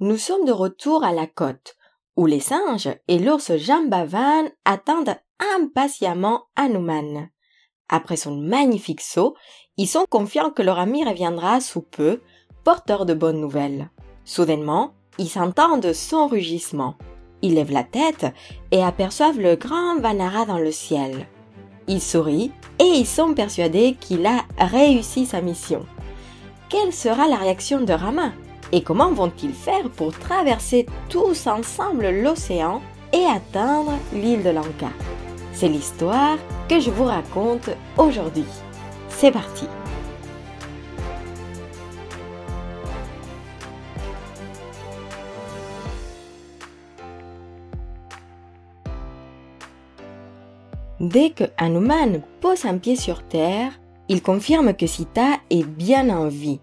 Nous sommes de retour à la côte, où les singes et l'ours Jambavan attendent impatiemment Hanuman. Après son magnifique saut, ils sont confiants que leur ami reviendra sous peu, porteur de bonnes nouvelles. Soudainement, ils entendent son rugissement. Ils lèvent la tête et aperçoivent le grand Vanara dans le ciel. Ils sourient et ils sont persuadés qu'il a réussi sa mission. Quelle sera la réaction de Rama ? Et comment vont-ils faire pour traverser tous ensemble l'océan et atteindre l'île de Lanka ? C'est l'histoire que je vous raconte aujourd'hui. C'est parti ! Dès que Hanuman pose un pied sur terre, il confirme que Sita est bien en vie.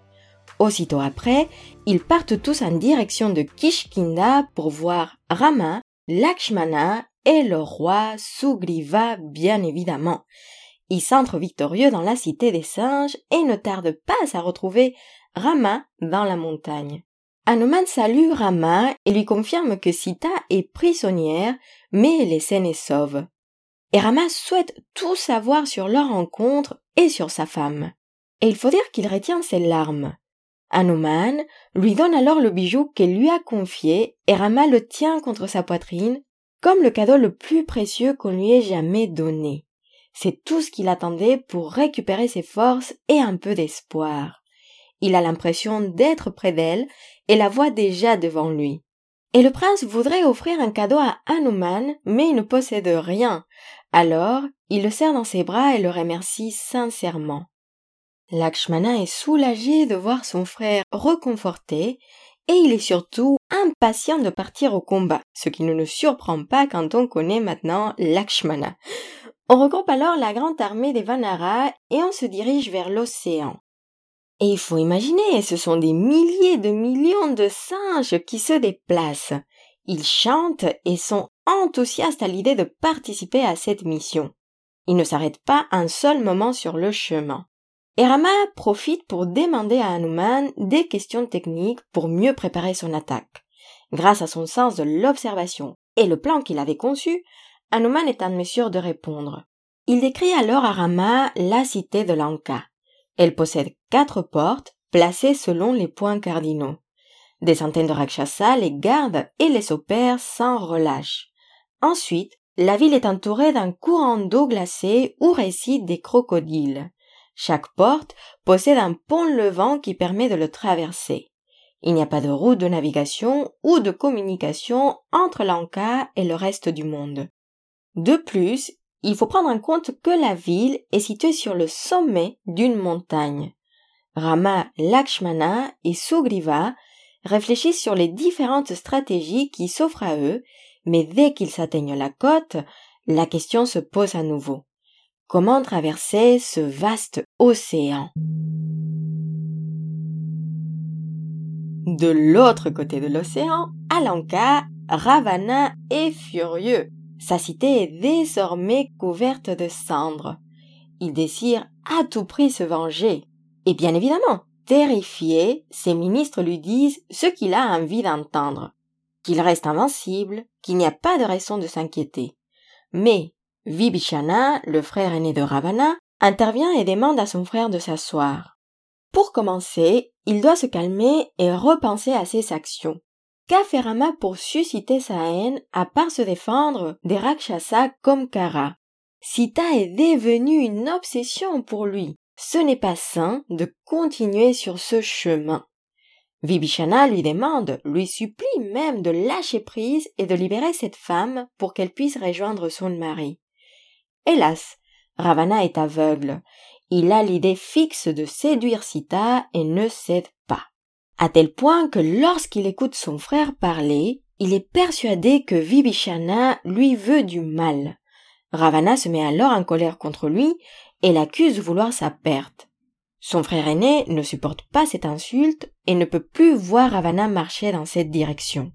Aussitôt après, ils partent tous en direction de Kishkinda pour voir Rama, Lakshmana et le roi Sugriva bien évidemment. Ils s'entrent victorieux dans la cité des singes et ne tardent pas à retrouver Rama dans la montagne. Hanuman salue Rama et lui confirme que Sita est prisonnière, mais elle est saine et sauve. Et Rama souhaite tout savoir sur leur rencontre et sur sa femme. Et il faut dire qu'il retient ses larmes. Hanuman lui donne alors le bijou qu'elle lui a confié et Rama le tient contre sa poitrine comme le cadeau le plus précieux qu'on lui ait jamais donné. C'est tout ce qu'il attendait pour récupérer ses forces et un peu d'espoir. Il a l'impression d'être près d'elle et la voit déjà devant lui. Et le prince voudrait offrir un cadeau à Hanuman, mais il ne possède rien. Alors, il le serre dans ses bras et le remercie sincèrement. Lakshmana est soulagé de voir son frère reconforté et il est surtout impatient de partir au combat, ce qui ne nous surprend pas quand on connaît maintenant Lakshmana. On regroupe alors la grande armée des Vanara et on se dirige vers l'océan. Et il faut imaginer, ce sont des milliers de millions de singes qui se déplacent. Ils chantent et sont enthousiastes à l'idée de participer à cette mission. Ils ne s'arrêtent pas un seul moment sur le chemin. Et Rama profite pour demander à Hanuman des questions techniques pour mieux préparer son attaque. Grâce à son sens de l'observation et le plan qu'il avait conçu, Hanuman est en mesure de répondre. Il décrit alors à Rama la cité de Lanka. Elle possède 4 portes placées selon les points cardinaux. Des centaines de rakshasas les gardent et les opèrent sans relâche. Ensuite, la ville est entourée d'un courant d'eau glacée où résident des crocodiles. Chaque porte possède un pont levant qui permet de le traverser. Il n'y a pas de route de navigation ou de communication entre Lanka et le reste du monde. De plus, il faut prendre en compte que la ville est située sur le sommet d'une montagne. Rama, Lakshmana et Sugriva réfléchissent sur les différentes stratégies qui s'offrent à eux, mais dès qu'ils atteignent la côte, la question se pose à nouveau. Comment traverser ce vaste océan ? De l'autre côté de l'océan, à Lanka, Ravana est furieux. Sa cité est désormais couverte de cendres. Il désire à tout prix se venger. Et bien évidemment, terrifié, ses ministres lui disent ce qu'il a envie d'entendre. Qu'il reste invincible, qu'il n'y a pas de raison de s'inquiéter. Mais Vibhishana, le frère aîné de Ravana, intervient et demande à son frère de s'asseoir. Pour commencer, il doit se calmer et repenser à ses actions. Qu'a fait Rama pour susciter sa haine à part se défendre des rakshasas comme Kara? Sita est devenue une obsession pour lui. Ce n'est pas sain de continuer sur ce chemin. Vibhishana lui demande, lui supplie même de lâcher prise et de libérer cette femme pour qu'elle puisse rejoindre son mari. Hélas, Ravana est aveugle. Il a l'idée fixe de séduire Sita et ne cède pas. À tel point que lorsqu'il écoute son frère parler, il est persuadé que Vibhishana lui veut du mal. Ravana se met alors en colère contre lui et l'accuse de vouloir sa perte. Son frère aîné ne supporte pas cette insulte et ne peut plus voir Ravana marcher dans cette direction.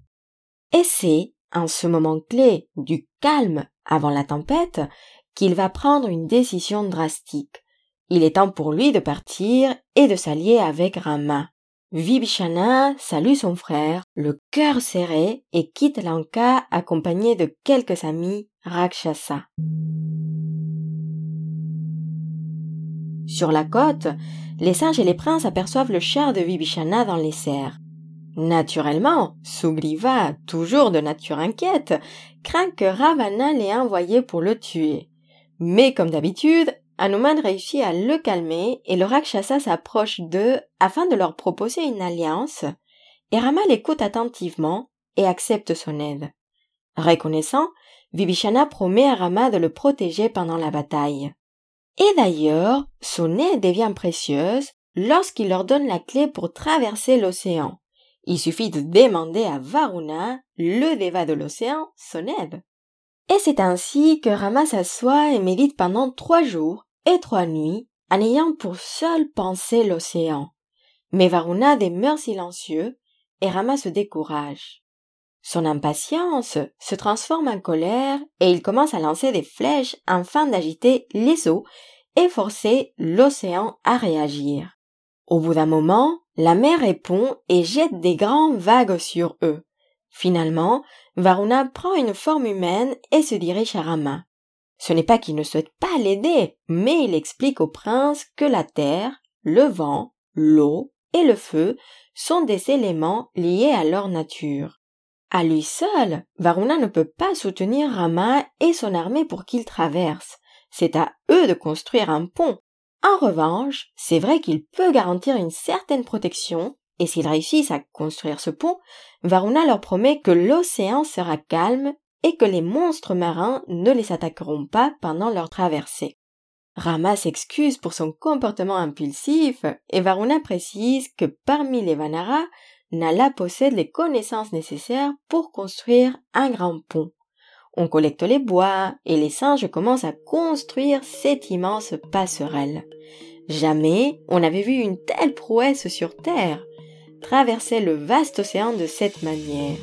Et c'est, en ce moment clé du calme avant la tempête, qu'il va prendre une décision drastique. Il est temps pour lui de partir et de s'allier avec Rama. Vibhishana salue son frère, le cœur serré, et quitte Lanka accompagné de quelques amis rakshasas. Sur la côte, les singes et les princes aperçoivent le char de Vibhishana dans les serres. Naturellement, Sugriva, toujours de nature inquiète, craint que Ravana l'ait envoyé pour le tuer. Mais comme d'habitude, Hanuman réussit à le calmer et le rakshasa s'approche d'eux afin de leur proposer une alliance, et Rama l'écoute attentivement et accepte son aide. Reconnaissant, Vibhishana promet à Rama de le protéger pendant la bataille. Et d'ailleurs, son aide devient précieuse lorsqu'il leur donne la clé pour traverser l'océan. Il suffit de demander à Varuna, le dévat de l'océan, son aide. Et c'est ainsi que Rama s'assoit et médite pendant 3 jours et 3 nuits, en ayant pour seule pensée l'océan. Mais Varuna demeure silencieux et Rama se décourage. Son impatience se transforme en colère et il commence à lancer des flèches afin d'agiter les eaux et forcer l'océan à réagir. Au bout d'un moment, la mer répond et jette des grandes vagues sur eux. Finalement, Varuna prend une forme humaine et se dirige à Rama. Ce n'est pas qu'il ne souhaite pas l'aider, mais il explique au prince que la terre, le vent, l'eau et le feu sont des éléments liés à leur nature. À lui seul, Varuna ne peut pas soutenir Rama et son armée pour qu'ils traversent. C'est à eux de construire un pont. En revanche, c'est vrai qu'il peut garantir une certaine protection, et s'ils réussissent à construire ce pont, Varuna leur promet que l'océan sera calme et que les monstres marins ne les attaqueront pas pendant leur traversée. Rama s'excuse pour son comportement impulsif, et Varuna précise que parmi les Vanara, Nala possède les connaissances nécessaires pour construire un grand pont. On collecte les bois et les singes commencent à construire cette immense passerelle. Jamais on n'avait vu une telle prouesse sur Terre, traverser le vaste océan de cette manière.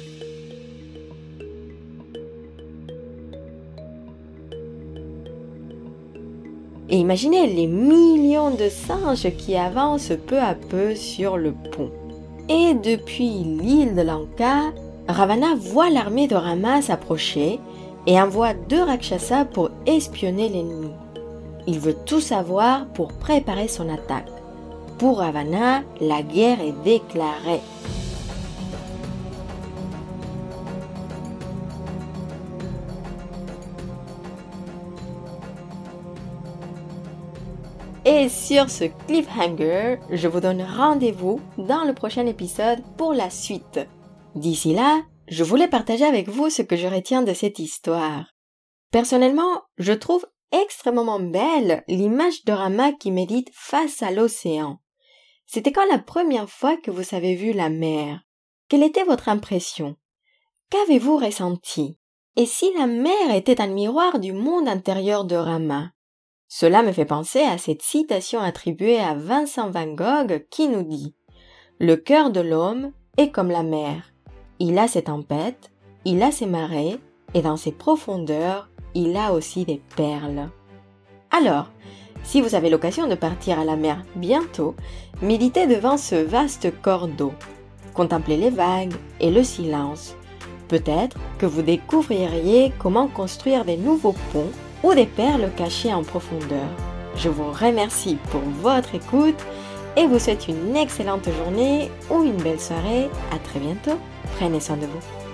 Et imaginez les millions de singes qui avancent peu à peu sur le pont. Et depuis l'île de Lanka, Ravana voit l'armée de Rama s'approcher et envoie 2 rakshasas pour espionner l'ennemi. Il veut tout savoir pour préparer son attaque. Pour Ravana, la guerre est déclarée. Et sur ce cliffhanger, je vous donne rendez-vous dans le prochain épisode pour la suite. D'ici là, je voulais partager avec vous ce que je retiens de cette histoire. Personnellement, je trouve extrêmement belle l'image de Rama qui médite face à l'océan. C'était quand la première fois que vous avez vu la mer? Quelle était votre impression? Qu'avez-vous ressenti? Et si la mer était un miroir du monde intérieur de Rama? Cela me fait penser à cette citation attribuée à Vincent Van Gogh qui nous dit « Le cœur de l'homme est comme la mer. Il a ses tempêtes, il a ses marées, et dans ses profondeurs, il a aussi des perles. » Alors, si vous avez l'occasion de partir à la mer bientôt, méditez devant ce vaste corps d'eau. Contemplez les vagues et le silence. Peut-être que vous découvririez comment construire des nouveaux ponts ou des perles cachées en profondeur. Je vous remercie pour votre écoute et vous souhaite une excellente journée ou une belle soirée. À très bientôt. Prenez soin de vous.